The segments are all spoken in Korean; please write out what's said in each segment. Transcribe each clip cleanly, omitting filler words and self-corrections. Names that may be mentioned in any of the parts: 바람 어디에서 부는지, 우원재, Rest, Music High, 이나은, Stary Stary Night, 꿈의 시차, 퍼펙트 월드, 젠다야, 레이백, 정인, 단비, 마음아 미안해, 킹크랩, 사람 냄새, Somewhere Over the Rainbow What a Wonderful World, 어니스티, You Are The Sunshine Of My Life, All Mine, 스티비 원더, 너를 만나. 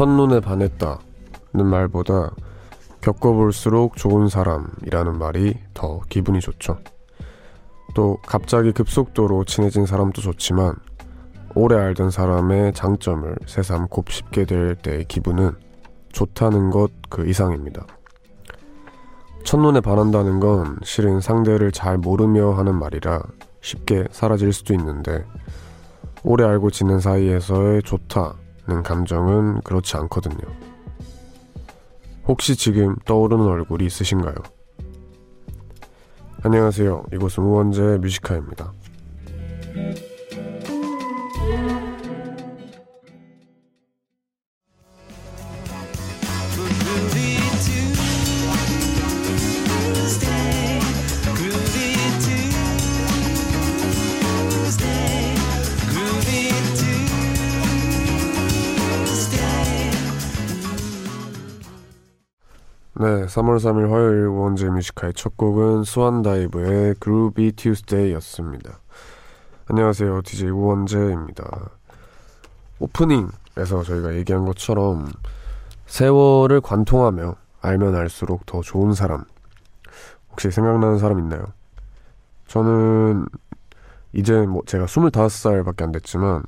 첫눈에 반했다는 말보다 겪어볼수록 좋은 사람이라는 말이 더 기분이 좋죠. 또 갑자기 급속도로 친해진 사람도 좋지만 오래 알던 사람의 장점을 새삼 곱씹게 될 때의 기분은 좋다는 것 그 이상입니다. 첫눈에 반한다는 건 실은 상대를 잘 모르며 하는 말이라 쉽게 사라질 수도 있는데 오래 알고 지낸 사이에서의 좋다는 감정은 그렇지 않거든요. 혹시 지금 떠오르는 얼굴이 있으신가요? 안녕하세요. 이곳은 우원재 뮤직 하이입니다. 3월 3일 화요일 우원재 뮤지카의 첫 곡은 스완다이브의 그루비 튜스데이였습니다. 안녕하세요. DJ 우원재입니다. 오프닝에서 저희가 얘기한 것처럼 세월을 관통하며 알면 알수록 더 좋은 사람, 혹시 생각나는 사람 있나요? 저는 이제 제가 25살밖에 안 됐지만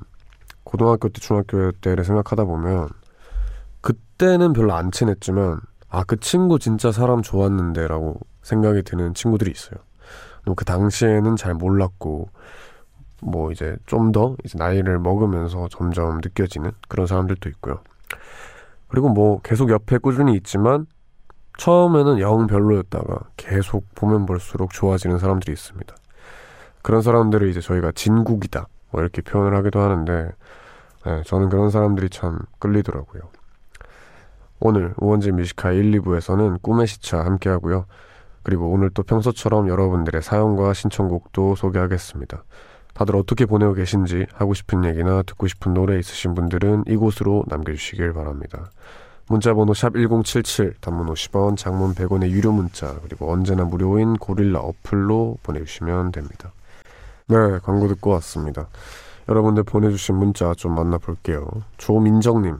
고등학교 때, 중학교 때를 생각하다 보면 그때는 별로 안 친했지만 그 친구 진짜 사람 좋았는데 라고 생각이 드는 친구들이 있어요. 그 당시에는 잘 몰랐고 이제 좀 더 나이를 먹으면서 점점 느껴지는 그런 사람들도 있고요. 그리고 계속 옆에 꾸준히 있지만 처음에는 영 별로였다가 계속 보면 볼수록 좋아지는 사람들이 있습니다. 그런 사람들을 이제 저희가 진국이다 이렇게 표현을 하기도 하는데 저는 그런 사람들이 참 끌리더라고요. 오늘 우원재 뮤지카 1, 2부에서는 꿈의 시차 함께하고요. 그리고 오늘 또 평소처럼 여러분들의 사연과 신청곡도 소개하겠습니다. 다들 어떻게 보내고 계신지, 하고 싶은 얘기나 듣고 싶은 노래 있으신 분들은 이곳으로 남겨주시길 바랍니다. 문자번호 샵 1077, 단문 50원, 장문 100원의 유료 문자, 그리고 언제나 무료인 고릴라 어플로 보내주시면 됩니다. 네, 광고 듣고 왔습니다. 여러분들 보내주신 문자 좀 만나볼게요. 조민정님,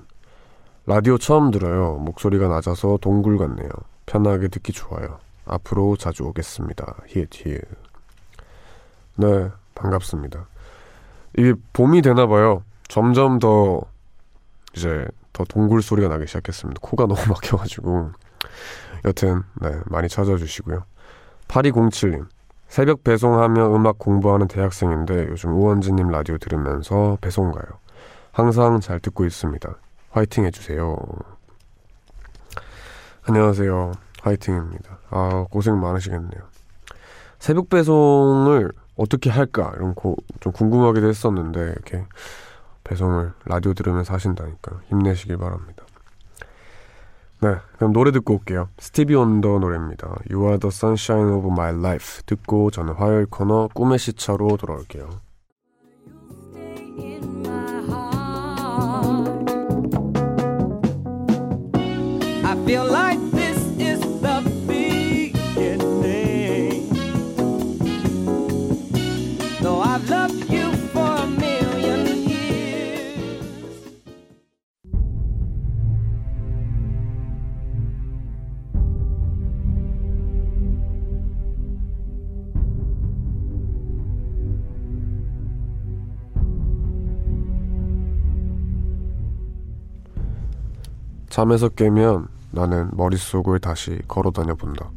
라디오 처음 들어요. 목소리가 낮아서 동굴 같네요. 편하게 듣기 좋아요. 앞으로 자주 오겠습니다. 히읗히읗. 네, 반갑습니다. 이게 봄이 되나봐요. 점점 더 더 동굴 소리가 나기 시작했습니다. 코가 너무 막혀가지고. 여튼 많이 찾아주시고요. 8207님, 새벽 배송하며 음악 공부하는 대학생인데 요즘 우원재님 라디오 들으면서 배송 가요. 항상 잘 듣고 있습니다. 화이팅 해주세요. 안녕하세요. 화이팅입니다. 고생 많으시겠네요. 새벽 배송을 어떻게 할까 이런 거 좀 궁금하기도 했었는데 이렇게 배송을 라디오 들으면서 하신다니까 힘내시길 바랍니다. 네, 그럼 노래 듣고 올게요. 스티비 원더 노래입니다. You Are The Sunshine Of My Life 듣고 저는 화요일 코너 꿈의 시차로 돌아올게요. Feel like this is the beginning. Though I've loved you for a million years. 잠에서 깨면 나는 머릿속을 다시 걸어다녀 본다.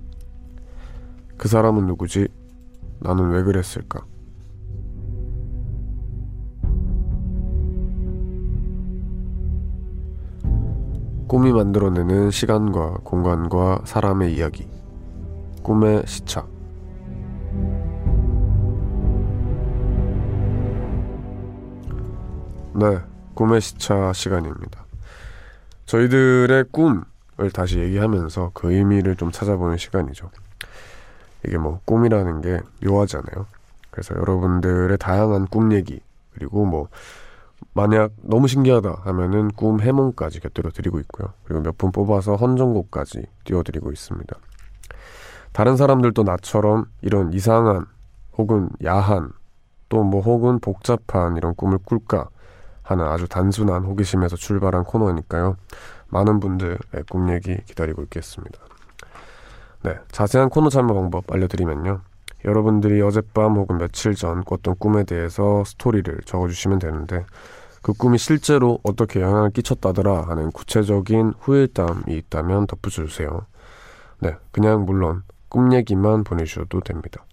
그 사람은 누구지? 나는 왜 그랬을까? 꿈이 만들어내는 시간과 공간과 사람의 이야기. 꿈의 시차. 네, 꿈의 시차 시간입니다. 저희들의 꿈 을 다시 얘기하면서 그 의미를 좀 찾아보는 시간이죠. 이게 꿈이라는 게 묘하잖아요. 그래서 여러분들의 다양한 꿈 얘기, 그리고 만약 너무 신기하다 하면은 꿈 해몽까지 곁들여 드리고 있고요. 그리고 몇 분 뽑아서 헌정곡까지 띄워드리고 있습니다. 다른 사람들도 나처럼 이런 이상한 혹은 야한 또 혹은 복잡한 이런 꿈을 꿀까 하는 아주 단순한 호기심에서 출발한 코너니까요. 많은 분들의 꿈 얘기 기다리고 있겠습니다. 네, 자세한 코너 참여 방법 알려드리면요. 여러분들이 어젯밤 혹은 며칠 전 꿨던 꿈에 대해서 스토리를 적어주시면 되는데, 그 꿈이 실제로 어떻게 영향을 끼쳤다더라 하는 구체적인 후일담이 있다면 덧붙여주세요. 네, 그냥 물론 꿈 얘기만 보내주셔도 됩니다.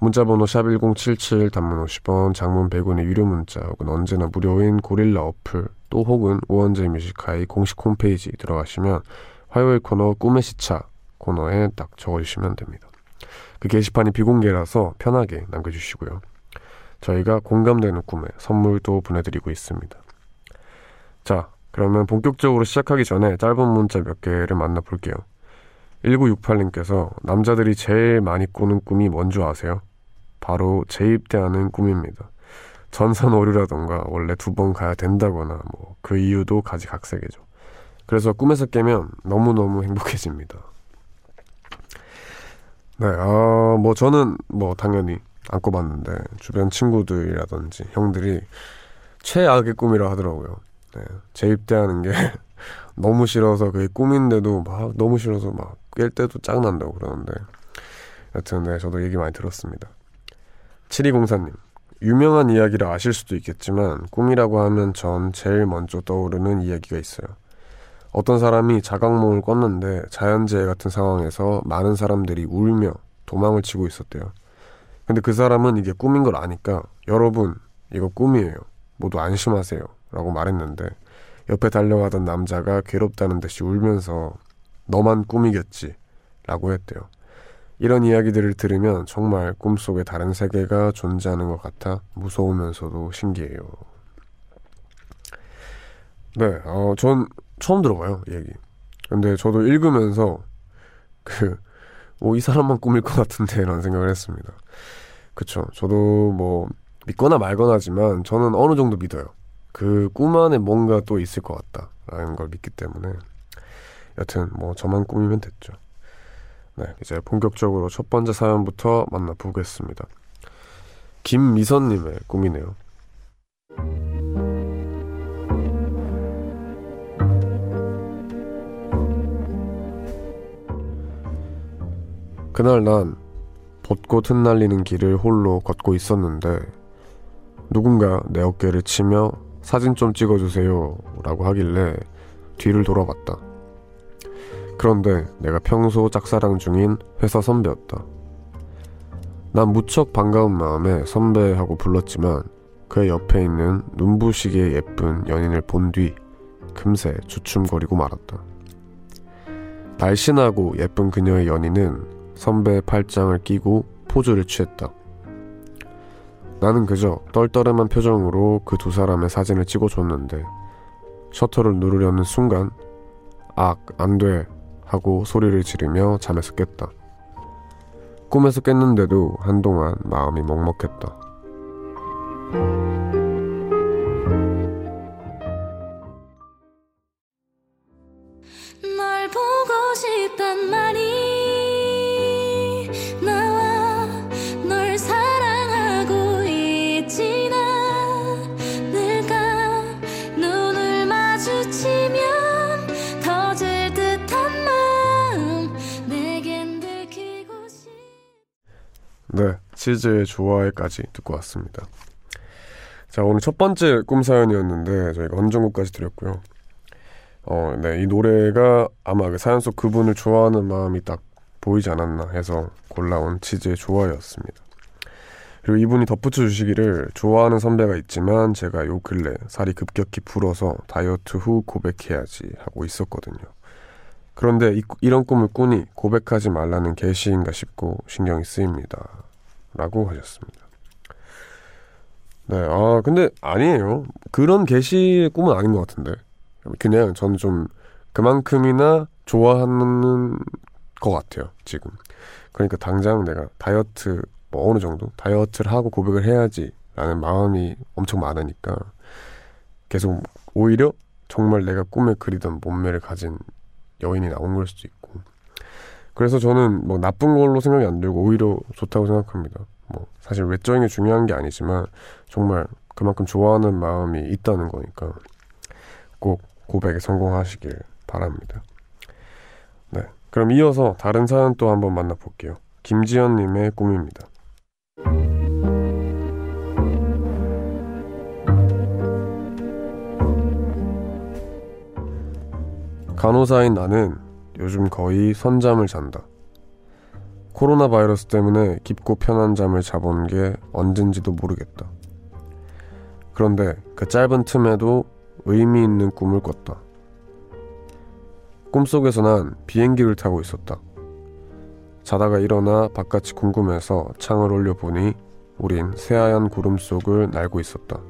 문자번호 샵1077, 단문 50원, 장문 100원의 유료 문자, 혹은 언제나 무료인 고릴라 어플, 또 혹은 우원재 뮤직하이 공식 홈페이지 들어가시면 화요일 코너 꿈의 시차 코너에 딱 적어주시면 됩니다. 그 게시판이 비공개라서 편하게 남겨주시고요. 저희가 공감되는 꿈에 선물도 보내드리고 있습니다. 자, 그러면 본격적으로 시작하기 전에 짧은 문자 몇 개를 만나볼게요. 1968님께서 남자들이 제일 많이 꾸는 꿈이 뭔지 아세요? 바로 재입대하는 꿈입니다. 전선 오류라던가 원래 2번 가야 된다거나 뭐 그 이유도 가지각색이죠. 그래서 꿈에서 깨면 너무너무 행복해집니다. 네, 뭐 저는 뭐 당연히 안 꿔봤는데 주변 친구들이라든지 형들이 최악의 꿈이라 하더라고요. 네, 재입대하는 게 너무 싫어서 그게 꿈인데도 막 너무 싫어서 막 깰 때도 짱난다고 그러는데, 여튼 네, 저도 얘기 많이 들었습니다. 7204님, 유명한 이야기를 아실 수도 있겠지만 꿈이라고 하면 전 제일 먼저 떠오르는 이야기가 있어요. 어떤 사람이 자각몽을 꿨는데 자연재해 같은 상황에서 많은 사람들이 울며 도망을 치고 있었대요. 근데 그 사람은 이게 꿈인 걸 아니까 "여러분, 이거 꿈이에요. 모두 안심하세요. 라고 말했는데 옆에 달려가던 남자가 괴롭다는 듯이 울면서 "너만 꿈이겠지. 라고 했대요. 이런 이야기들을 들으면 정말 꿈속에 다른 세계가 존재하는 것 같아 무서우면서도 신기해요. 네, 전 처음 들어봐요, 얘기. 근데 저도 읽으면서 이 사람만 꿈일 것 같은데 라는 생각을 했습니다. 그쵸, 저도 뭐 믿거나 말거나지만 저는 어느 정도 믿어요. 그 꿈 안에 뭔가 또 있을 것 같다 라는 걸 믿기 때문에, 여튼 뭐 저만 꿈이면 됐죠. 네, 이제 본격적으로 첫 번째 사연부터 만나보겠습니다. 김미선님의 꿈이네요. 그날 난 벚꽃 흩날리는 길을 홀로 걷고 있었는데 누군가 내 어깨를 치며 "사진 좀 찍어주세요 라고 하길래 뒤를 돌아봤다. 그런데 내가 평소 짝사랑 중인 회사 선배였다. 난 무척 반가운 마음에 "선배하고 불렀지만 그의 옆에 있는 눈부시게 예쁜 연인을 본 뒤 금세 주춤거리고 말았다. 날씬하고 예쁜 그녀의 연인은 선배의 팔짱을 끼고 포즈를 취했다. 나는 그저 떨떠름한 표정으로 그 두 사람의 사진을 찍어줬는데 셔터를 누르려는 순간 "악, 안 돼" 하고 소리를 지르며 잠에서 깼다. 꿈에서 깼는데도 한동안 마음이 먹먹했다. 널 보고 싶단 말이 네, 치즈의 좋아해까지 듣고 왔습니다. 자, 오늘 첫 번째 꿈 사연이었는데 저희가 헌정곡까지 드렸고요. 네, 이 노래가 아마 그 사연 속 그분을 좋아하는 마음이 딱 보이지 않았나 해서 골라온 치즈의 좋아였습니다. 그리고 이분이 덧붙여 주시기를 "좋아하는 선배가 있지만 제가 요 근래 살이 급격히 불어서 다이어트 후 고백해야지 하고 있었거든요. 그런데 이런 꿈을 꾸니 고백하지 말라는 계시인가 싶고 신경이 쓰입니다. 라고 하셨습니다. 네, 근데 아니에요. 그런 계시의 꿈은 아닌 것 같은데. 그냥 저는 좀 그만큼이나 좋아하는 것 같아요, 지금. 그러니까 당장 내가 다이어트, 뭐 어느 정도 다이어트를 하고 고백을 해야지 라는 마음이 엄청 많으니까 계속 오히려 정말 내가 꿈에 그리던 몸매를 가진 여인이 나온 걸 수도 있고, 그래서 저는 뭐 나쁜 걸로 생각이 안 들고 오히려 좋다고 생각합니다. 뭐 사실 외적인 게 중요한 게 아니지만 정말 그만큼 좋아하는 마음이 있다는 거니까 꼭 고백에 성공하시길 바랍니다. 네, 그럼 이어서 다른 사연 또 한번 만나볼게요. 김지연님의 꿈입니다. 간호사인 나는 요즘 거의 선잠을 잔다. 코로나 바이러스 때문에 깊고 편한 잠을 자본 게 언젠지도 모르겠다. 그런데 그 짧은 틈에도 의미 있는 꿈을 꿨다. 꿈속에서 난 비행기를 타고 있었다. 자다가 일어나 바깥이 궁금해서 창을 올려보니 우린 새하얀 구름 속을 날고 있었다.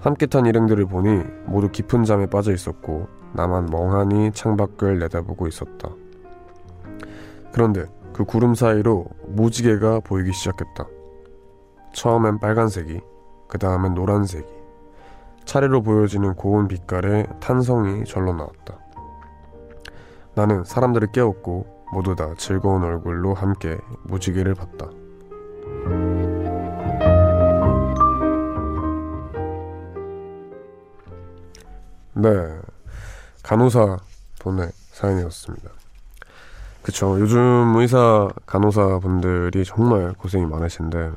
함께 탄 일행들을 보니 모두 깊은 잠에 빠져 있었고 나만 멍하니 창밖을 내다보고 있었다. 그런데 그 구름 사이로 무지개가 보이기 시작했다. 처음엔 빨간색이, 그 다음엔 노란색이, 차례로 보여지는 고운 빛깔에 탄성이 절로 나왔다. 나는 사람들을 깨웠고 모두 다 즐거운 얼굴로 함께 무지개를 봤다. 네, 간호사 분의 사연이었습니다. 그쵸, 요즘 의사 간호사분들이 정말 고생이 많으신데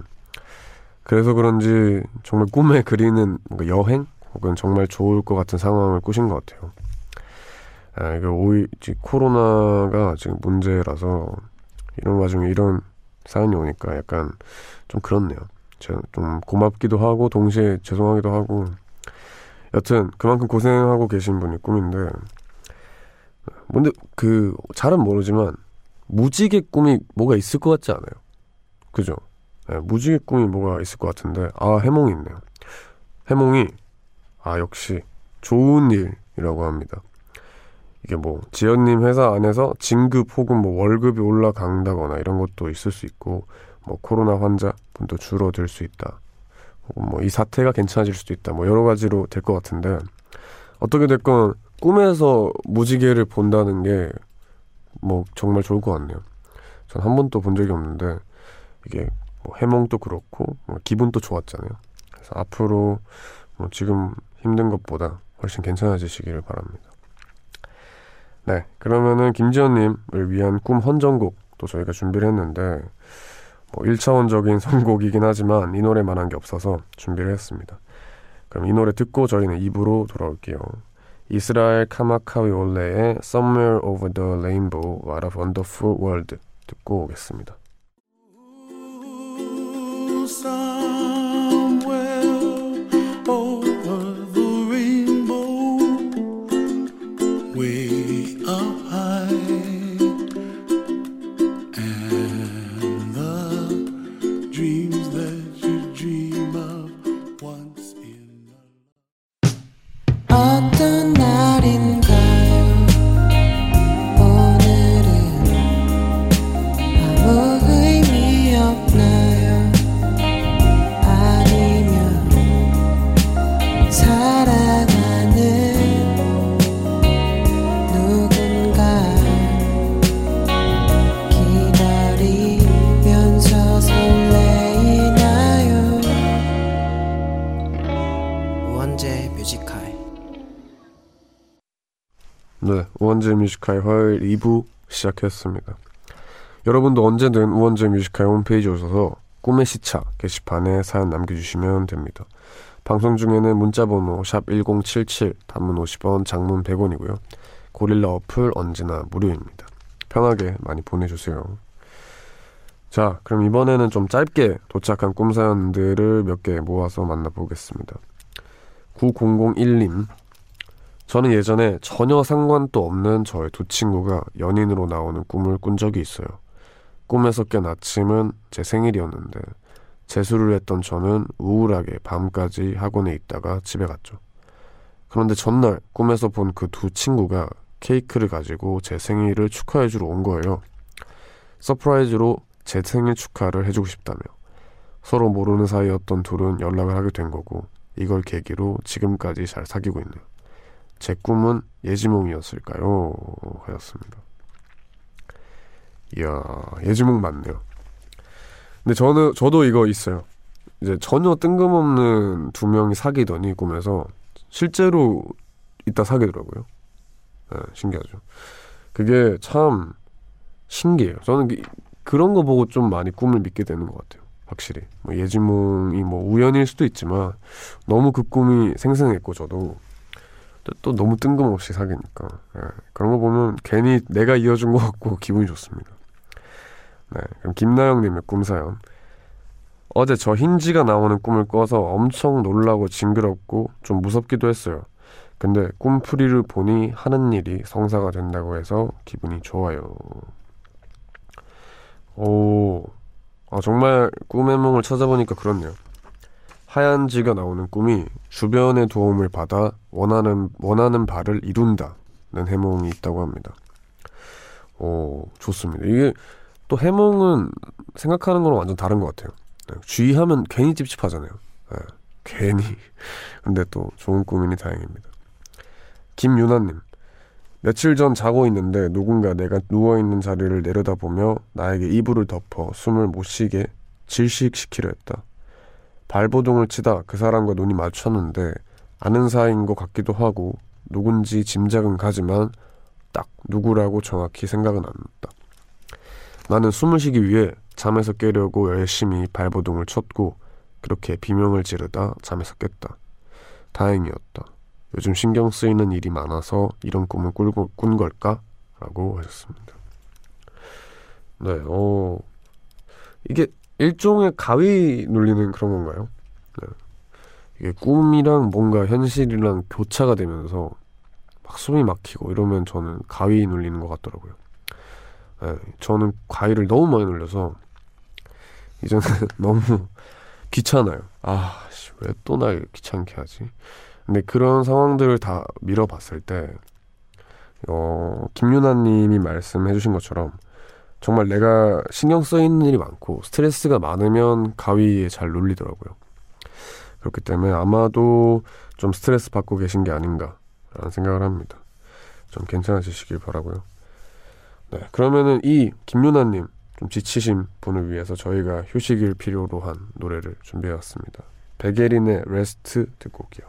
그래서 그런지 정말 꿈에 그리는 여행 혹은 정말 좋을 것 같은 상황을 꾸신 것 같아요. 이게 코로나가 지금 문제라서 이런 와중에 이런 사연이 오니까 약간 좀 그렇네요. 좀 고맙기도 하고 동시에 죄송하기도 하고, 여튼 그만큼 고생하고 계신 분이 꿈인데, 근데 잘은 모르지만 무지개 꿈이 뭐가 있을 것 같지 않아요? 그죠? 네, 무지개 꿈이 뭐가 있을 것 같은데, 해몽이 있네요. 해몽이 역시 좋은 일이라고 합니다. 이게 지연님 회사 안에서 진급 혹은 월급이 올라간다거나 이런 것도 있을 수 있고, 코로나 환자분도 줄어들 수 있다, 혹은 이 사태가 괜찮아질 수도 있다, 여러 가지로 될 것 같은데, 어떻게 됐건 꿈에서 무지개를 본다는 게 정말 좋을 것 같네요. 전 한 번도 본 적이 없는데 이게 해몽도 그렇고 기분도 좋았잖아요. 그래서 앞으로 지금 힘든 것보다 훨씬 괜찮아지시기를 바랍니다. 네, 그러면은 김지연님을 위한 꿈 헌정곡도 저희가 준비를 했는데 1차원적인 선곡이긴 하지만 이 노래만 한 게 없어서 준비를 했습니다. 그럼 이 노래 듣고 저희는 2부로 돌아올게요. 이스라엘 카마카위 올레의 Somewhere Over the Rainbow What a Wonderful World 듣고 오겠습니다. Somewhere over the rainbow, way up high, and the dreams that you dream of once in life. 어떤 날인가 오늘은 아무 의미 없나. 네, 우원재 뮤직하이 화요일 2부 시작했습니다. 여러분도 언제든 우원재 뮤직하이 홈페이지에 오셔서 꿈의 시차 게시판에 사연 남겨주시면 됩니다. 방송 중에는 문자번호 샵1077, 단문 50원, 장문 100원이고요 고릴라 어플 언제나 무료입니다. 편하게 많이 보내주세요. 자, 그럼 이번에는 좀 짧게 도착한 꿈 사연들을 몇 개 모아서 만나보겠습니다. 9001님, 저는 예전에 전혀 상관도 없는 저의 두 친구가 연인으로 나오는 꿈을 꾼 적이 있어요. 꿈에서 깬 아침은 제 생일이었는데 재수를 했던 저는 우울하게 밤까지 학원에 있다가 집에 갔죠. 그런데 전날 꿈에서 본 그 두 친구가 케이크를 가지고 제 생일을 축하해주러 온 거예요. 서프라이즈로 제 생일 축하를 해주고 싶다며 서로 모르는 사이였던 둘은 연락을 하게 된 거고, 이걸 계기로 지금까지 잘 사귀고 있네요. 제 꿈은 예지몽이었을까요? 하였습니다. 이야, 예지몽 맞네요. 근데 저도 이거 있어요. 이제 전혀 뜬금없는 두 명이 사귀더니 꿈에서 실제로 있다 사귀더라고요. 네, 신기하죠. 그게 참 신기해요. 저는 그런 거 보고 좀 많이 꿈을 믿게 되는 것 같아요. 확실히 뭐 예지몽이 뭐 우연일 수도 있지만 너무 그 꿈이 생생했고 저도 또 너무 뜬금없이 사귀니까 네, 그런 거 보면 괜히 내가 이어준 것 같고 기분이 좋습니다. 네, 그럼 김나영님의 꿈사연. 어제 저 힌지가 나오는 꿈을 꿔서 엄청 놀라고 징그럽고 좀 무섭기도 했어요. 근데 꿈풀이를 보니 하는 일이 성사가 된다고 해서 기분이 좋아요. 오, 아, 정말 꿈의 몽을 찾아보니까 그렇네요. 하얀지가 나오는 꿈이 주변의 도움을 받아 원하는 바를 이룬다는 해몽이 있다고 합니다. 오, 좋습니다. 이게 또 해몽은 생각하는 거랑 완전 다른 것 같아요. 주의하면 괜히 찝찝하잖아요. 네, 괜히. 근데 또 좋은 꿈이니 다행입니다. 김유나님. 며칠 전 자고 있는데 누군가 내가 누워있는 자리를 내려다보며 나에게 이불을 덮어 숨을 못 쉬게 질식시키려 했다. 발버둥을 치다 그 사람과 눈이 마주쳤는데 아는 사이인 것 같기도 하고 누군지 짐작은 가지만 딱 누구라고 정확히 생각은 안 났다. 나는 숨을 쉬기 위해 잠에서 깨려고 열심히 발버둥을 쳤고 그렇게 비명을 지르다 잠에서 깼다. 다행이었다. 요즘 신경 쓰이는 일이 많아서 이런 꿈을 꾼 걸까? 라고 하셨습니다. 네, 이게 일종의 가위 눌리는 그런 건가요? 네. 이게 꿈이랑 뭔가 현실이랑 교차가 되면서 막 숨이 막히고 이러면 저는 가위 눌리는 것 같더라고요. 네, 저는 가위를 너무 많이 눌려서 이제는 너무 귀찮아요. 아, 왜 또 날 귀찮게 하지? 근데 그런 상황들을 다 밀어봤을 때 김유나님이 말씀해주신 것처럼 정말 내가 신경 쓰이는 일이 많고 스트레스가 많으면 가위에 잘 눌리더라고요. 그렇기 때문에 아마도 좀 스트레스 받고 계신 게 아닌가라는 생각을 합니다. 좀 괜찮아지시길 바라고요. 네, 그러면은 이 김유나님 좀 지치신 분을 위해서 저희가 휴식을 필요로 한 노래를 준비해왔습니다. 백예린의 Rest 듣고 올게요.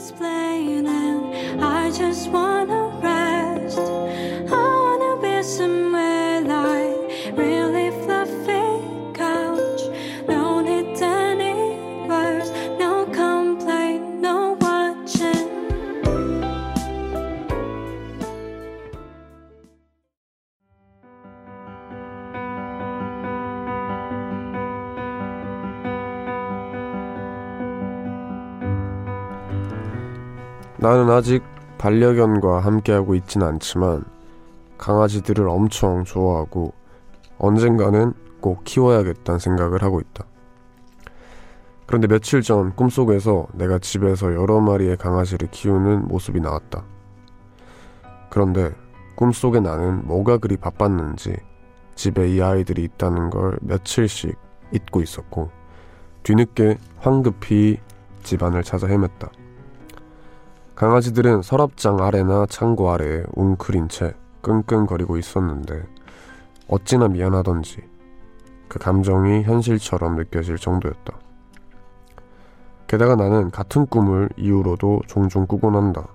Explaining, I just wanna rest. I wanna be somewhere like really fluffy couch. No need any words, no complaint, no watching. 나는 아직 반려견과 함께하고 있진 않지만 강아지들을 엄청 좋아하고 언젠가는 꼭 키워야겠다는 생각을 하고 있다. 그런데 며칠 전 꿈속에서 내가 집에서 여러 마리의 강아지를 키우는 모습이 나왔다. 그런데 꿈속에 나는 뭐가 그리 바빴는지 집에 이 아이들이 있다는 걸 며칠씩 잊고 있었고 뒤늦게 황급히 집안을 찾아 헤맸다. 강아지들은 서랍장 아래나 창고 아래에 웅크린 채 끙끙거리고 있었는데 어찌나 미안하던지 그 감정이 현실처럼 느껴질 정도였다. 게다가 나는 같은 꿈을 이후로도 종종 꾸곤 한다.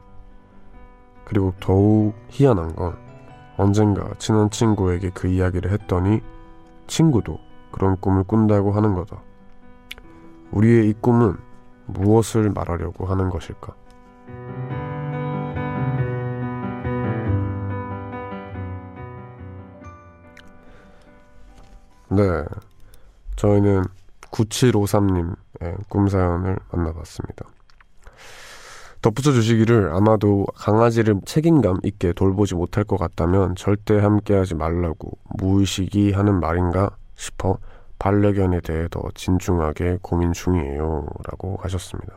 그리고 더욱 희한한 건 언젠가 친한 친구에게 그 이야기를 했더니 친구도 그런 꿈을 꾼다고 하는 거다. 우리의 이 꿈은 무엇을 말하려고 하는 것일까? 네, 저희는 9753님의 꿈사연을 만나봤습니다. 덧붙여 주시기를 아마도 강아지를 책임감 있게 돌보지 못할 것 같다면 절대 함께하지 말라고 무의식이 하는 말인가 싶어 반려견에 대해 더 진중하게 고민 중이에요 라고 하셨습니다.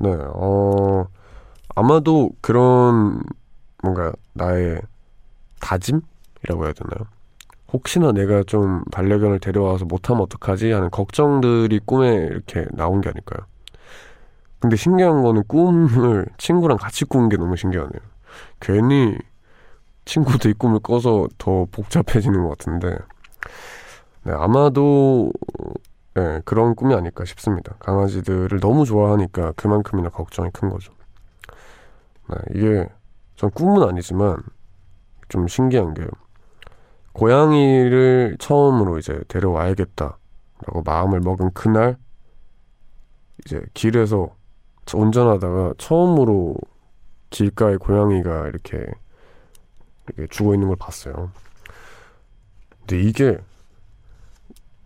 네, 아마도 그런 뭔가 나의 다짐이라고 해야 되나요? 혹시나 내가 좀 반려견을 데려와서 못하면 어떡하지 하는 걱정들이 꿈에 이렇게 나온 게 아닐까요? 근데 신기한 거는 꿈을 친구랑 같이 꾸는 게 너무 신기하네요. 괜히 친구도 이 꿈을 꿔서 더 복잡해지는 것 같은데 네, 아마도 네, 그런 꿈이 아닐까 싶습니다. 강아지들을 너무 좋아하니까 그만큼이나 걱정이 큰 거죠. 네, 이게 전 꿈은 아니지만 좀 신기한 게요. 고양이를 처음으로 이제 데려와야겠다라고 마음을 먹은 그날 이제 길에서 운전하다가 처음으로 길가에 고양이가 이렇게 죽어 있는 걸 봤어요. 근데 이게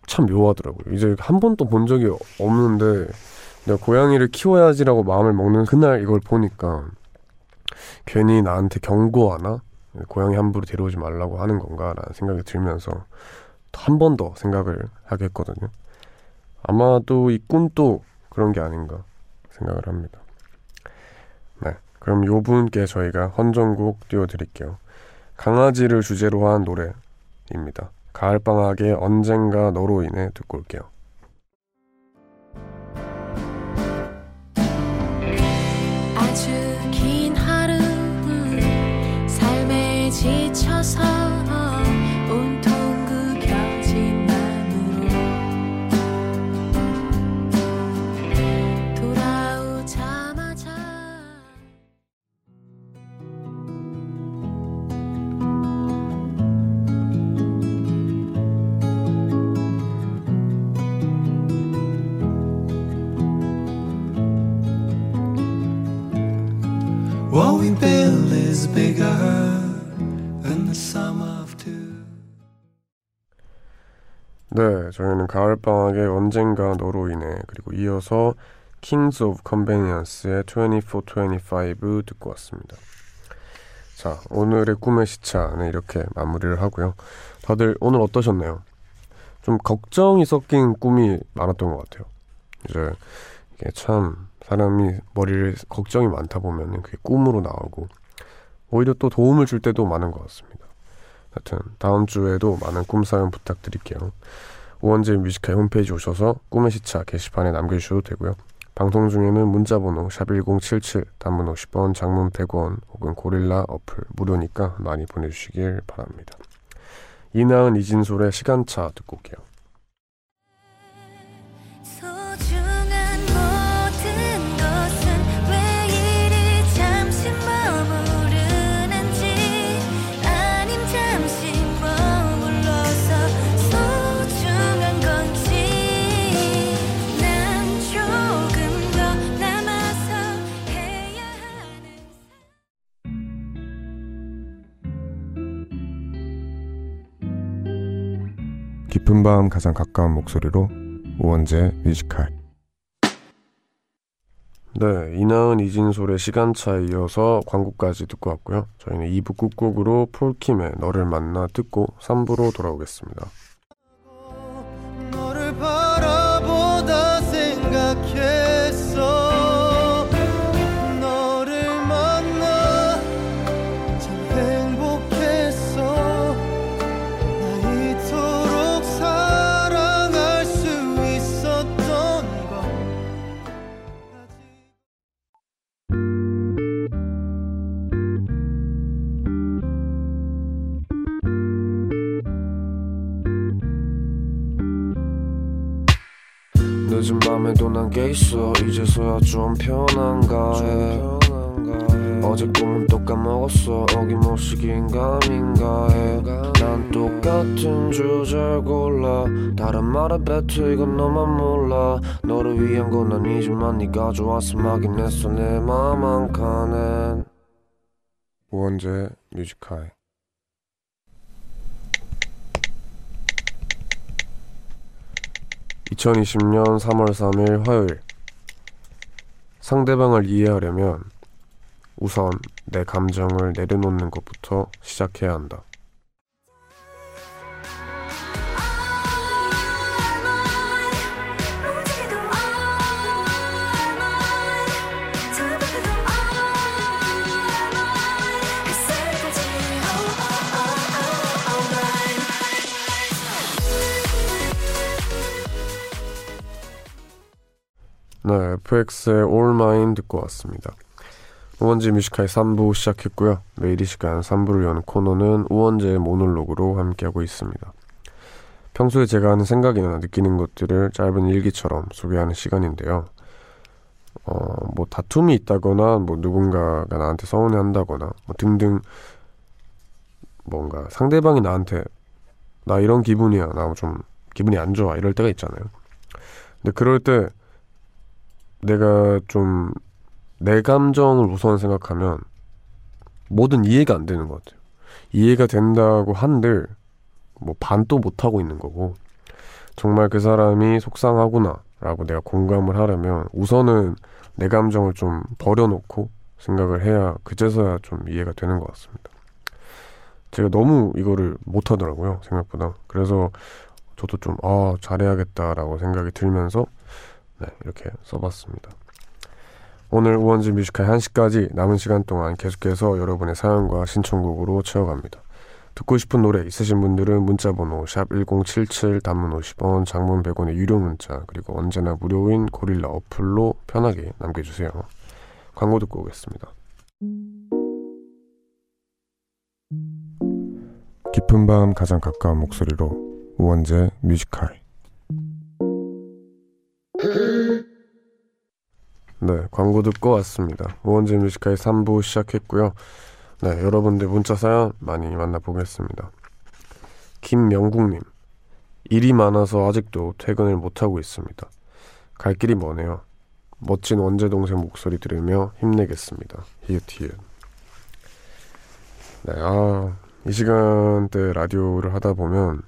참 묘하더라고요. 이제 한 번도 본 적이 없는데 내가 고양이를 키워야지라고 마음을 먹는 그날 이걸 보니까 괜히 나한테 경고하나? 고양이 함부로 데려오지 말라고 하는 건가라는 생각이 들면서 한 번 더 생각을 하게 했거든요. 아마도 이 꿈도 그런 게 아닌가 생각을 합니다. 네, 그럼 요 분께 저희가 헌정곡 띄워드릴게요. 강아지를 주제로 한 노래입니다. 가을방학에 언젠가 너로 인해 듣고 올게요. 지쳐서 온통 구겨진 마음으로 돌아오자마자 What we build is bigger. 네, 저희는 가을방학에 언젠가 너로 인해 그리고 이어서 Kings of Convenience의 24-25 듣고 왔습니다. 자, 오늘의 꿈의 시차는 이렇게 마무리를 하고요. 다들 오늘 어떠셨나요? 좀 걱정이 섞인 꿈이 많았던 것 같아요. 이제 이게 참 사람이 머리를 걱정이 많다 보면 그게 꿈으로 나오고 오히려 또 도움을 줄 때도 많은 것 같습니다. 하여튼 다음 주에도 많은 꿈 사연 부탁드릴게요. 우원재 뮤직하이 홈페이지 오셔서 꿈의 시차 게시판에 남겨주셔도 되고요. 방송 중에는 문자번호 샵1077 단문 50원 장문 100원 혹은 고릴라 어플 무료니까 많이 보내주시길 바랍니다. 이나은 이진솔의 시간차 듣고 올게요. 깊은 밤 가장 가까운 목소리로 우원재 뮤지컬. 네, 이나은 이진솔의 시간차에 이어서 광고까지 듣고 왔고요. 저희는 2부 끝곡으로 폴킴의 너를 만나 듣고 3부로 돌아오겠습니다. 너를 바라보다 생각했어. 밤에도 난 게 있어 이제서야 좀 편한가 해 어제 꿈은 또 까먹었어 어김없이 긴가민가 해 난 똑같은 주제를 골라 다른 말에 뱉어 이건 너만 몰라 너를 위한 건 아니지만 네가 좋아서 막인 했어 내 맘 한 칸엔 우원재 뮤직하이. (2020년 3월 3일) 화요일. 상대방을 이해하려면 우선 내 감정을 내려놓는 것부터 시작해야 한다. 네, FX의 All Mine 듣고 왔습니다. 우원재 뮤지컬 3부 시작했고요. 매일 이 시간 3부를 여는 코너는 우원재의 모놀로그로 함께하고 있습니다. 평소에 제가 하는 생각이나 느끼는 것들을 짧은 일기처럼 소개하는 시간인데요. 뭐 다툼이 있다거나 뭐 누군가가 나한테 서운해한다거나 뭐 등등 뭔가 상대방이 나한테 나 이런 기분이야, 나 좀 기분이 안 좋아 이럴 때가 있잖아요. 근데 그럴 때 내가 좀 내 감정을 우선 생각하면 뭐든 이해가 안 되는 것 같아요. 이해가 된다고 한들 뭐 반도 못하고 있는 거고, 정말 그 사람이 속상하구나 라고 내가 공감을 하려면 우선은 내 감정을 좀 버려놓고 생각을 해야 그제서야 좀 이해가 되는 것 같습니다. 제가 너무 이거를 못하더라고요, 생각보다. 그래서 저도 좀 잘해야겠다라고 생각이 들면서 이렇게 써봤습니다. 오늘 우원재 뮤지컬 1시까지 남은 시간 동안 계속해서 여러분의 사연과 신청곡으로 채워갑니다. 듣고 싶은 노래 있으신 분들은 문자번호 샵1077, 단문 50원, 장문 100원의 유료 문자, 그리고 언제나 무료인 고릴라 어플로 편하게 남겨주세요. 광고 듣고 오겠습니다. 깊은 밤 가장 가까운 목소리로 우원재 뮤지컬. 광고 듣고 왔습니다. 우원재 뮤지컬 3부 시작했고요. 여러분들 문자 사연 많이 만나보겠습니다. 김명국님, 일이 많아서 아직도 퇴근을 못하고 있습니다. 갈 길이 머네요. 멋진 원재 동생 목소리 들으며 힘내겠습니다. 히읗히읗. 이 시간대 라디오를 하다 보면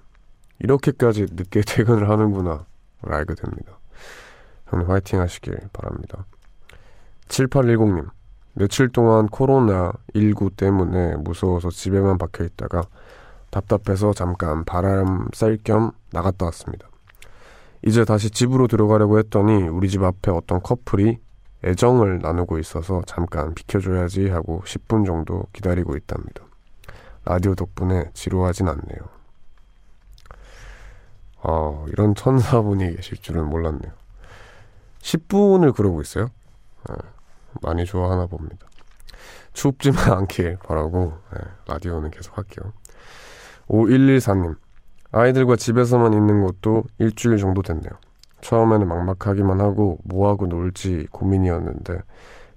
이렇게까지 늦게 퇴근을 하는구나 알게 됩니다. 형님 화이팅 하시길 바랍니다. 7810님, 며칠 동안 코로나19 때문에 무서워서 집에만 박혀있다가 답답해서 잠깐 바람 쐴 겸 나갔다 왔습니다. 이제 다시 집으로 들어가려고 했더니 우리 집 앞에 어떤 커플이 애정을 나누고 있어서 잠깐 비켜줘야지 하고 10분 정도 기다리고 있답니다. 라디오 덕분에 지루하진 않네요. 이런 천사분이 계실 줄은 몰랐네요. 10분을 그러고 있어요? 많이 좋아하나 봅니다. 춥지만 않길 바라고 라디오는 계속 할게요. 5114님, 아이들과 집에서만 있는 것도 일주일 정도 됐네요. 처음에는 막막하기만 하고 뭐하고 놀지 고민이었는데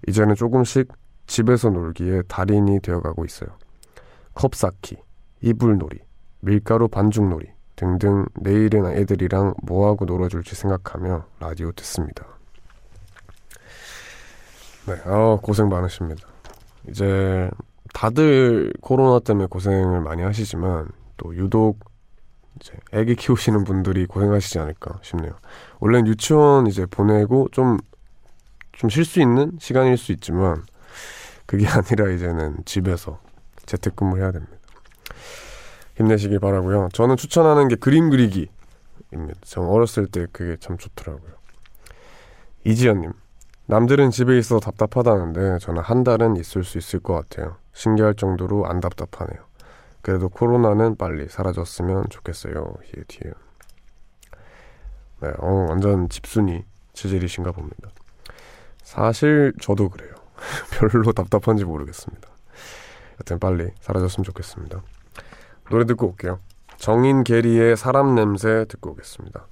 이제는 조금씩 집에서 놀기에 달인이 되어가고 있어요. 컵 쌓기, 이불놀이, 밀가루 반죽놀이 등등 내일은 애들이랑 뭐하고 놀아줄지 생각하며 라디오 듣습니다. 고생 많으십니다. 이제 다들 코로나 때문에 고생을 많이 하시지만 또 유독 이제 애기 키우시는 분들이 고생하시지 않을까 싶네요. 원래는 유치원 이제 보내고 좀 쉴 수 있는 시간일 수 있지만 그게 아니라 이제는 집에서 재택근무를 해야 됩니다. 힘내시길 바라고요. 저는 추천하는 게 그림 그리기입니다. 저는 어렸을 때 그게 참 좋더라고요. 이지연님, 남들은 집에 있어 답답하다는데 저는 한 달은 있을 수 있을 것 같아요. 신기할 정도로 안 답답하네요. 그래도 코로나는 빨리 사라졌으면 좋겠어요. 히읗히읗. 완전 집순이 체질이신가 봅니다. 사실 저도 그래요. 별로 답답한지 모르겠습니다. 여튼 빨리 사라졌으면 좋겠습니다. 노래 듣고 올게요. 정인 게리의 사람 냄새 듣고 오겠습니다.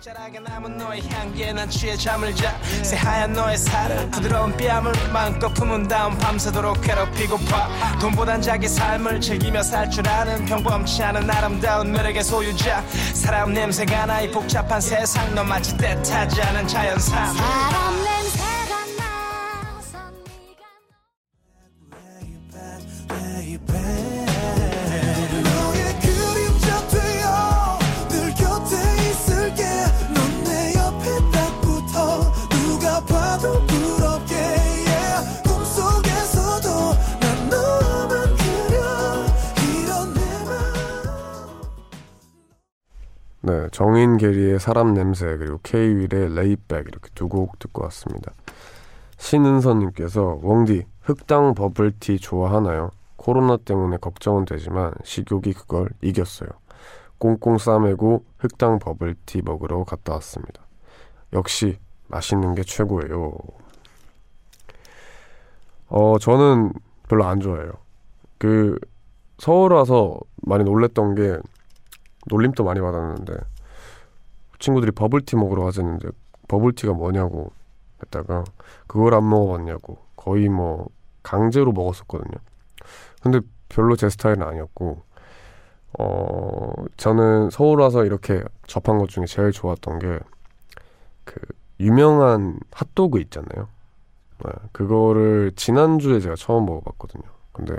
짜라게 남은 너의 향기에 난 취해 잠을 자 새하얀 너의 살을 부드러운 뺨을 마음껏 품은 다음 밤새도록 괴롭히고 봐 돈보단 자기 삶을 즐기며 살 줄 아는 평범치 않은 아름다운 매력의 소유자 사람 냄새가 나이 복잡한 세상 넌 마치 때타지 않은 자연사 사람 냄새가 나서 네가 레이백 정인 게리의 사람 냄새 그리고 K-윌의 레이백 이렇게 두 곡 듣고 왔습니다. 신은선님께서 웡디 흑당 버블티 좋아하나요? 코로나 때문에 걱정은 되지만 식욕이 그걸 이겼어요. 꽁꽁 싸매고 흑당 버블티 먹으러 갔다 왔습니다. 역시 맛있는 게 최고예요. 저는 별로 안 좋아해요. 그 서울 와서 많이 놀랬던 게 놀림도 많이 받았는데 친구들이 버블티 먹으러 가자는데 버블티가 뭐냐고 했다가 그걸 안 먹어봤냐고 거의 뭐 강제로 먹었었거든요. 근데 별로 제 스타일은 아니었고 저는 서울 와서 이렇게 접한 것 중에 제일 좋았던 게 그 유명한 핫도그 있잖아요. 네, 그거를 지난주에 제가 처음 먹어봤거든요. 근데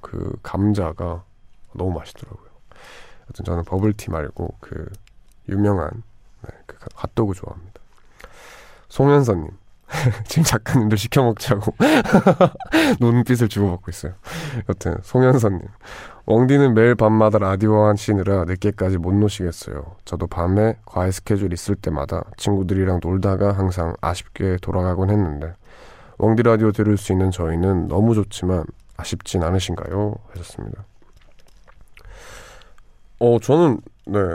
그 감자가 너무 맛있더라고요. 하여튼 저는 버블티 말고 그 유명한 그 핫도그 좋아합니다. 송현서님 지금 작가님도 시켜 먹자고 눈빛을 주고받고 있어요. 여튼 송현서님 엉디는 매일 밤마다 라디오와 하시느라 늦게까지 못 노시겠어요. 저도 밤에 과외 스케줄 있을 때마다 친구들이랑 놀다가 항상 아쉽게 돌아가곤 했는데 엉디 라디오 들을 수 있는 저희는 너무 좋지만 아쉽진 않으신가요? 하셨습니다. 저는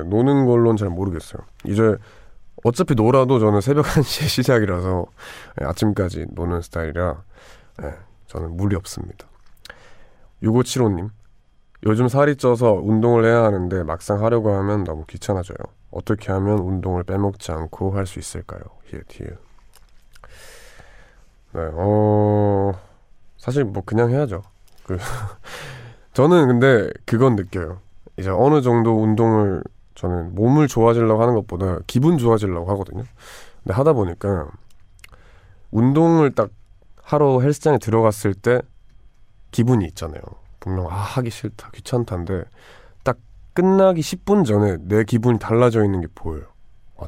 노는 걸로는 잘 모르겠어요. 이제 어차피 놀아도 저는 새벽 1시에 시작이라서 아침까지 노는 스타일이라 저는 무리 없습니다. 6575님 요즘 살이 쪄서 운동을 해야 하는데 막상 하려고 하면 너무 귀찮아져요. 어떻게 하면 운동을 빼먹지 않고 할 수 있을까요? 사실 뭐 그냥 해야죠. 저는 근데 그건 느껴요. 이제 어느 정도 운동을 저는 몸을 좋아지려고 하는 것보다 기분 좋아지려고 하거든요. 근데 하다 보니까 운동을 딱 하러 헬스장에 들어갔을 때 기분이 있잖아요. 분명 하기 싫다 귀찮다인데 딱 끝나기 10분 전에 내 기분이 달라져 있는 게 보여요.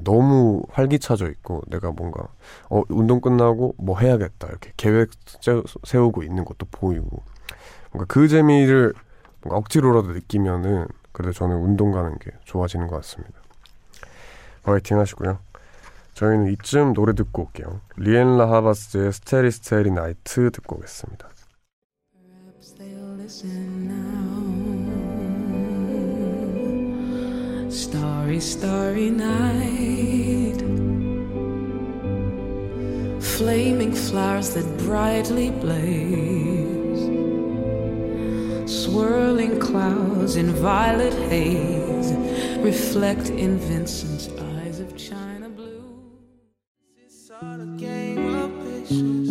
너무 활기차져 있고 내가 뭔가 운동 끝나고 뭐 해야겠다 이렇게 계획 세우고 있는 것도 보이고 뭔가 그 재미를 뭔가 억지로라도 느끼면은 그래도 저는 운동 가는 게 좋아지는 것 같습니다. 화이팅 하시고요. 저희는 이쯤 노래 듣고 올게요. 리엔 라하바스의 Stary Stary Night 듣고 오겠습니다. Perhaps they'll listen now. Starry, starry night. Flaming flowers that brightly blaze. Swirling clouds in violet haze reflect in Vincent's eyes of china blue. This is sort of game of patience.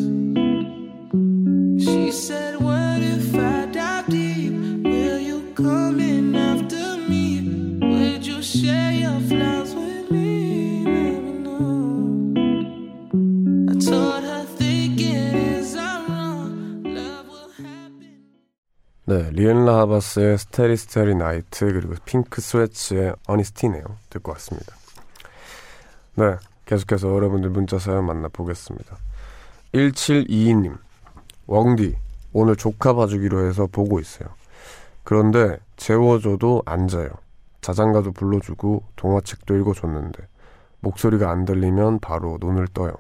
She said, what if I dive deep? Will you come in after me? Would you share your flowers with me? Never know. I told her thinking is I'm wrong. Love will happen. 네, 리엔라 하바스의 스테리 스테리 나이트 그리고 핑크 스웨츠의 어니스티네요 듣고 왔습니다. 네, 계속해서 여러분들 문자 사연 만나보겠습니다. 1722님 웡디 오늘 조카 봐주기로 해서 보고 있어요. 그런데 재워줘도 안 자요. 자장가도 불러주고 동화책도 읽어줬는데 목소리가 안 들리면 바로 눈을 떠요.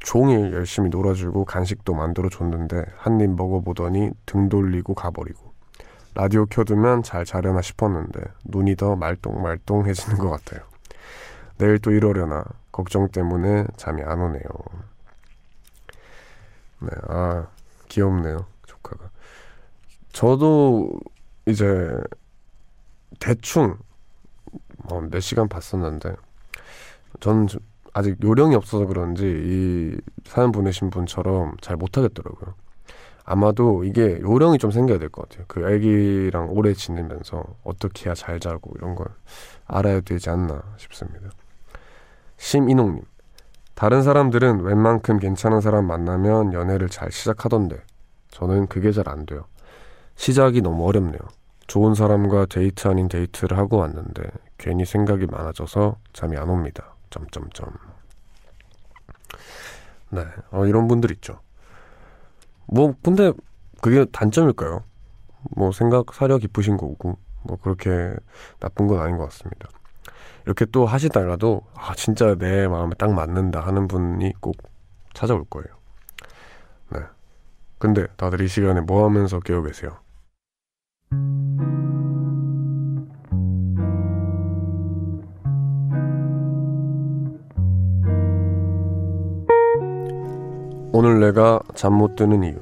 종일 열심히 놀아주고 간식도 만들어줬는데 한 입 먹어보더니 등 돌리고 가버리고 라디오 켜두면 잘 자려나 싶었는데 눈이 더 말똥말똥해지는 것 같아요. 내일 또 이러려나 걱정 때문에 잠이 안 오네요. 네, 귀엽네요 조카가. 저도 이제 대충 몇 시간 봤었는데 저는 아직 요령이 없어서 그런지 이 사연 보내신 분처럼 잘 못하겠더라고요. 아마도 이게 요령이 좀 생겨야 될 것 같아요. 그 애기랑 오래 지내면서 어떻게 해야 잘 자고 이런 걸 알아야 되지 않나 싶습니다. 심인홍님 다른 사람들은 웬만큼 괜찮은 사람 만나면 연애를 잘 시작하던데 저는 그게 잘 안 돼요. 시작이 너무 어렵네요. 좋은 사람과 데이트 아닌 데이트를 하고 왔는데 괜히 생각이 많아져서 잠이 안 옵니다. 네, 이런 분들 있죠. 근데 그게 단점일까요? 사려 깊으신 거고 그렇게 나쁜 건 아닌 것 같습니다. 이렇게 또 하시다가도 진짜 내 마음에 딱 맞는다 하는 분이 꼭 찾아올 거예요. 네, 근데 다들 이 시간에 뭐 하면서 깨어 계세요? 오늘 내가 잠 못 드는 이유.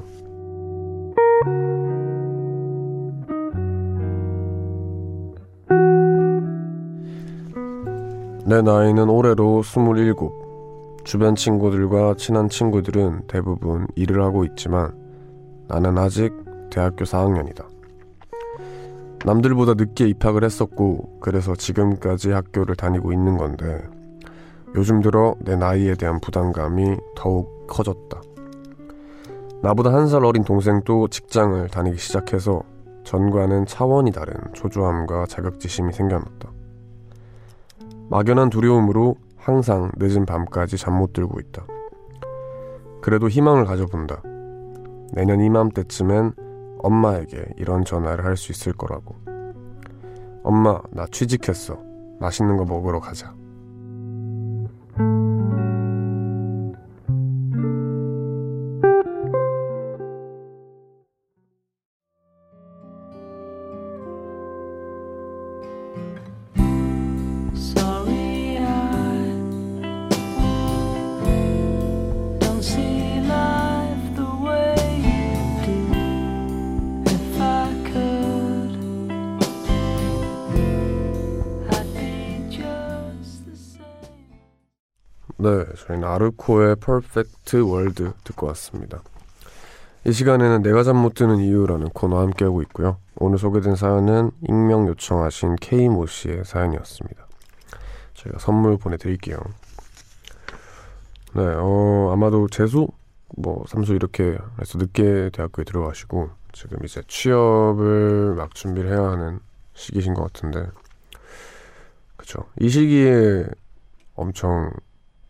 내 나이는 올해로 27. 주변 친구들과 친한 친구들은 대부분 일을 하고 있지만 나는 아직 대학교 4학년이다. 남들보다 늦게 입학을 했었고 그래서 지금까지 학교를 다니고 있는 건데 요즘 들어 내 나이에 대한 부담감이 더욱 커졌다. 나보다 1살 어린 동생도 직장을 다니기 시작해서 전과는 차원이 다른 초조함과 자격지심이 생겨났다. 막연한 두려움으로 항상 늦은 밤까지 잠 못 들고 있다. 그래도 희망을 가져본다. 내년 이맘때쯤엔 엄마에게 이런 전화를 할 수 있을 거라고. 엄마, 나 취직했어. 맛있는 거 먹으러 가자. 네, 저희는 아르코의 퍼펙트 월드 듣고 왔습니다. 이 시간에는 내가 잠 못 드는 이유라는 코너와 함께하고 있고요. 오늘 소개된 사연은 익명 요청하신 K모씨의 사연이었습니다. 저희가 선물 보내드릴게요. 네, 아마도 재수? 삼수 이렇게 해서 늦게 대학교에 들어가시고 지금 이제 취업을 막 준비를 해야 하는 시기신 것 같은데, 그쵸? 이 시기에 엄청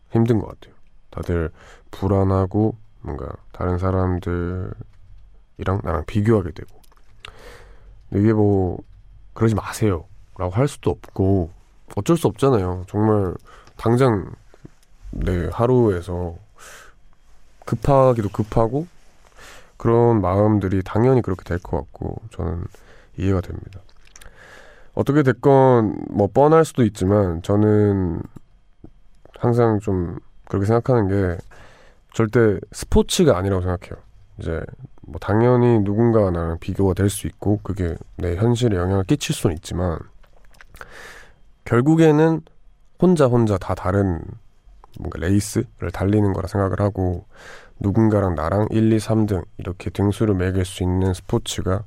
힘든 것 같아요. 다들 불안하고 뭔가 다른 사람들이랑 나랑 비교하게 되고, 근데 이게 그러지 마세요 라고 할 수도 없고 어쩔 수 없잖아요. 정말 당장 내 하루에서 급하기도 급하고 그런 마음들이 당연히 그렇게 될 것 같고 저는 이해가 됩니다. 어떻게 됐건 뻔할 수도 있지만 저는 항상 좀 그렇게 생각하는 게 절대 스포츠가 아니라고 생각해요. 이제 당연히 누군가 나랑 비교가 될 수 있고 그게 내 현실에 영향을 끼칠 수는 있지만 결국에는 혼자 다 다른 뭔가 레이스를 달리는 거라 생각을 하고 누군가랑 나랑 1, 2, 3등 이렇게 등수를 매길 수 있는 스포츠가,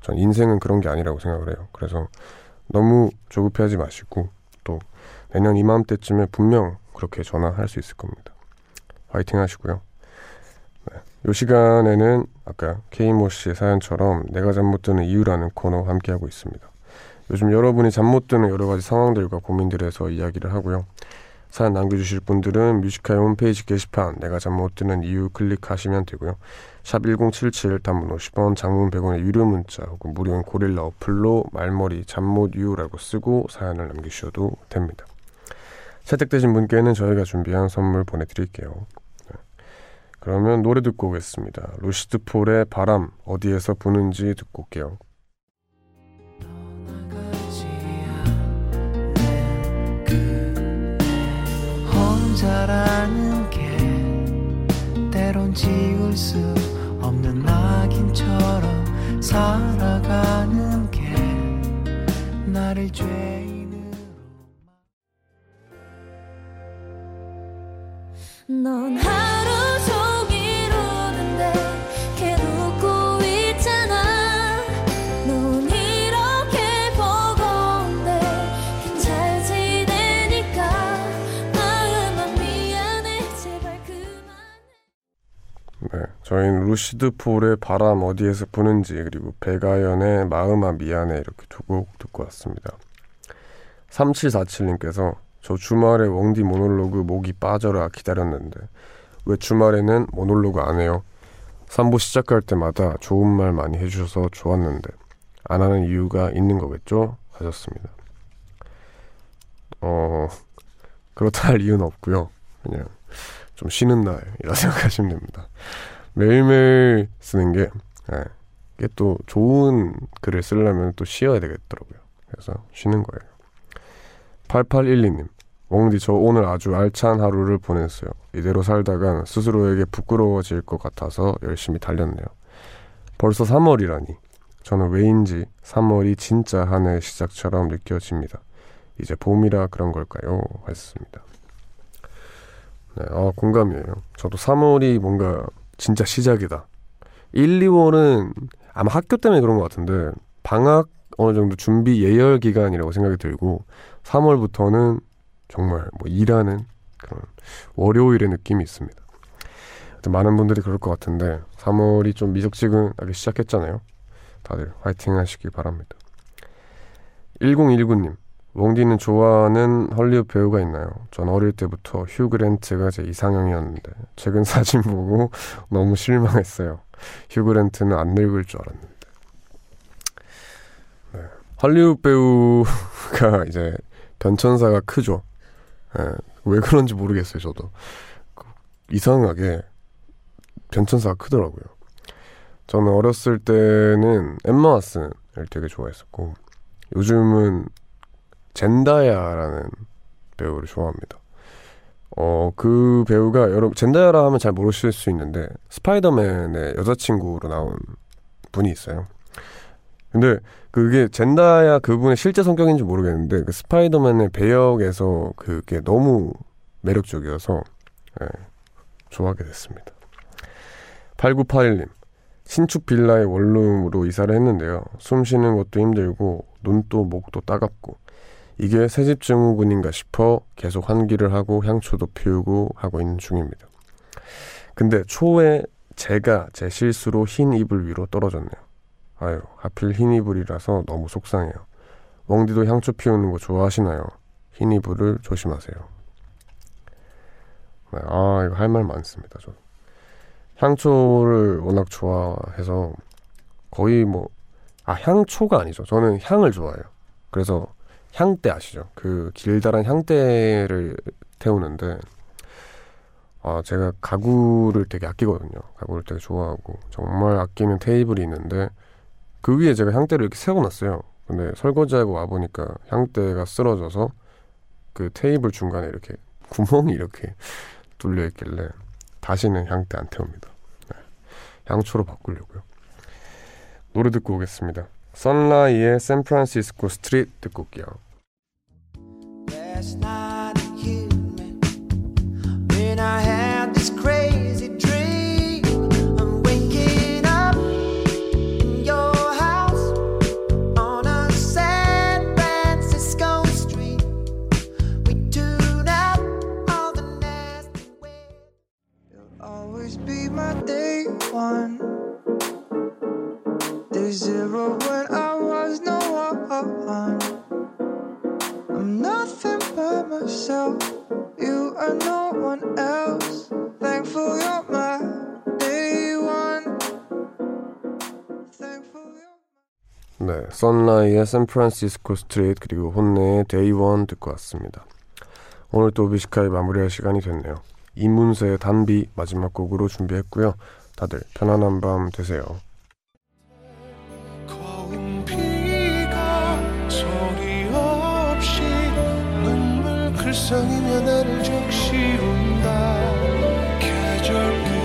전 인생은 그런 게 아니라고 생각을 해요. 그래서 너무 조급해하지 마시고 또 내년 이맘때쯤에 분명 그렇게 전화할 수 있을 겁니다. 화이팅 하시고요. 네, 이 시간에는 아까 K모씨의 사연처럼 내가 잠 못 드는 이유라는 코너와 함께하고 있습니다. 요즘 여러분이 잠 못 드는 여러 가지 상황들과 고민들에서 이야기를 하고요. 사연 남겨주실 분들은 뮤지카의 홈페이지 게시판 내가 잠 못 드는 이유 클릭하시면 되고요. 샵 1077 단문 50원 장문 100원의 유료 문자 혹은 무료인 고릴라 어플로 말머리 잠 못 유라고 쓰고 사연을 남기셔도 됩니다. 채택되신 분께는 저희가 준비한 선물 보내드릴게요. 네. 그러면 노래 듣고 오겠습니다. 루시드 폴의 바람 어디에서 부는지 듣고 올게요. 혼자라는 게 때론 지울 수 없는 낙인처럼 살아가는 게 나를 죄인으로만. 넌 하루 종일 우는데 걔 웃고 있잖아. 넌 이렇게 버거운데 걔 잘 지내니까 마음아 미안해 제발 그만해. 네, 저희는 루시드 폴의 바람 어디에서 부는지 그리고 백아연의 마음아 미안해 이렇게 두 곡 듣고 왔습니다. 3747님께서 저 주말에 웡디 모놀로그 목이 빠져라 기다렸는데 왜 주말에는 모놀로그 안 해요? 3부 시작할 때마다 좋은 말 많이 해주셔서 좋았는데 안 하는 이유가 있는 거겠죠? 하셨습니다. 그렇다 할 이유는 없고요. 그냥 좀 쉬는 날이라 생각하시면 됩니다. 매일매일 쓰는 게 이게 또 좋은 글을 쓰려면 또 쉬어야 되겠더라고요. 그래서 쉬는 거예요. 8812님 웡디 저 오늘 아주 알찬 하루를 보냈어요. 이대로 살다간 스스로에게 부끄러워질 것 같아서 열심히 달렸네요. 벌써 3월이라니 저는 왜인지 3월이 진짜 한 해 시작처럼 느껴집니다. 이제 봄이라 그런 걸까요? 하셨습니다. 네, 공감이에요. 저도 3월이 뭔가 진짜 시작이다. 1, 2월은 아마 학교 때문에 그런 것 같은데 방학 어느 정도 준비 예열 기간이라고 생각이 들고 3월부터는 정말 뭐 일하는 그런 월요일의 느낌이 있습니다. 많은 분들이 그럴 것 같은데 3월이 좀 미적지근하게 시작했잖아요. 다들 화이팅 하시기 바랍니다. 1019님, 웡디는 좋아하는 헐리우드 배우가 있나요? 전 어릴 때부터 휴 그랜트가 제 이상형이었는데 최근 사진 보고 너무 실망했어요. 휴 그랜트는 안 늙을 줄 알았는데. 네. 헐리우드 배우가 이제 변천사가 크죠. 네. 왜 그런지 모르겠어요. 저도 이상하게 변천사가 크더라고요. 저는 어렸을 때는 엠마 왓슨을 되게 좋아했었고 요즘은 젠다야라는 배우를 좋아합니다. 그 배우가 여러분 젠다야라 하면 잘 모르실 수 있는데 스파이더맨의 여자친구로 나온 분이 있어요. 근데 그게 젠다야 그분의 실제 성격인지 모르겠는데 그 스파이더맨의 배역에서 그게 너무 매력적이어서 네, 좋아하게 됐습니다. 8981님, 신축 빌라의 원룸으로 이사를 했는데요. 숨 쉬는 것도 힘들고 눈도 목도 따갑고 이게 새집 증후군인가 싶어 계속 환기를 하고 향초도 피우고 하고 있는 중입니다. 근데 초에 제가 제 실수로 흰 이불 위로 떨어졌네요. 아유, 하필 흰 이불이라서 너무 속상해요. 웡디도 향초 피우는 거 좋아하시나요? 흰 이불을 조심하세요. 네, 이거 할 말 많습니다. 저 향초를 워낙 좋아해서 거의 뭐 향초가 아니죠. 저는 향을 좋아해요. 그래서 향대 아시죠? 그 길다란 향대를 태우는데 제가 가구를 되게 아끼거든요. 가구를 되게 좋아하고 정말 아끼는 테이블이 있는데 그 위에 제가 향대를 이렇게 세워놨어요. 근데 설거지하고 와보니까 향대가 쓰러져서 그 테이블 중간에 이렇게 구멍이 이렇게 뚫려있길래 다시는 향대 안 태웁니다. 네. 향초로 바꾸려고요. 노래 듣고 오겠습니다. 선라이의 샌프란시스코 스트릿 듣고 올게요. Last night you met when I had this crazy dream. I'm waking up in your house on a San Francisco street. We tune out all the nasty ways. You'll always be my day one. Day zero. You are no one else. Thankful you're my day one. Thankful you're my. 네, 선라이의 샌프란시스코 스트릿 그리고 혼내의 데이 원 듣고 왔습니다. 오늘 또 뮤직하이 마무리할 시간이 됐네요. 이문세의 단비 마지막 곡으로 준비했고요. 다들 편안한 밤 되세요. 불쌍이며 나를 적시운다 계절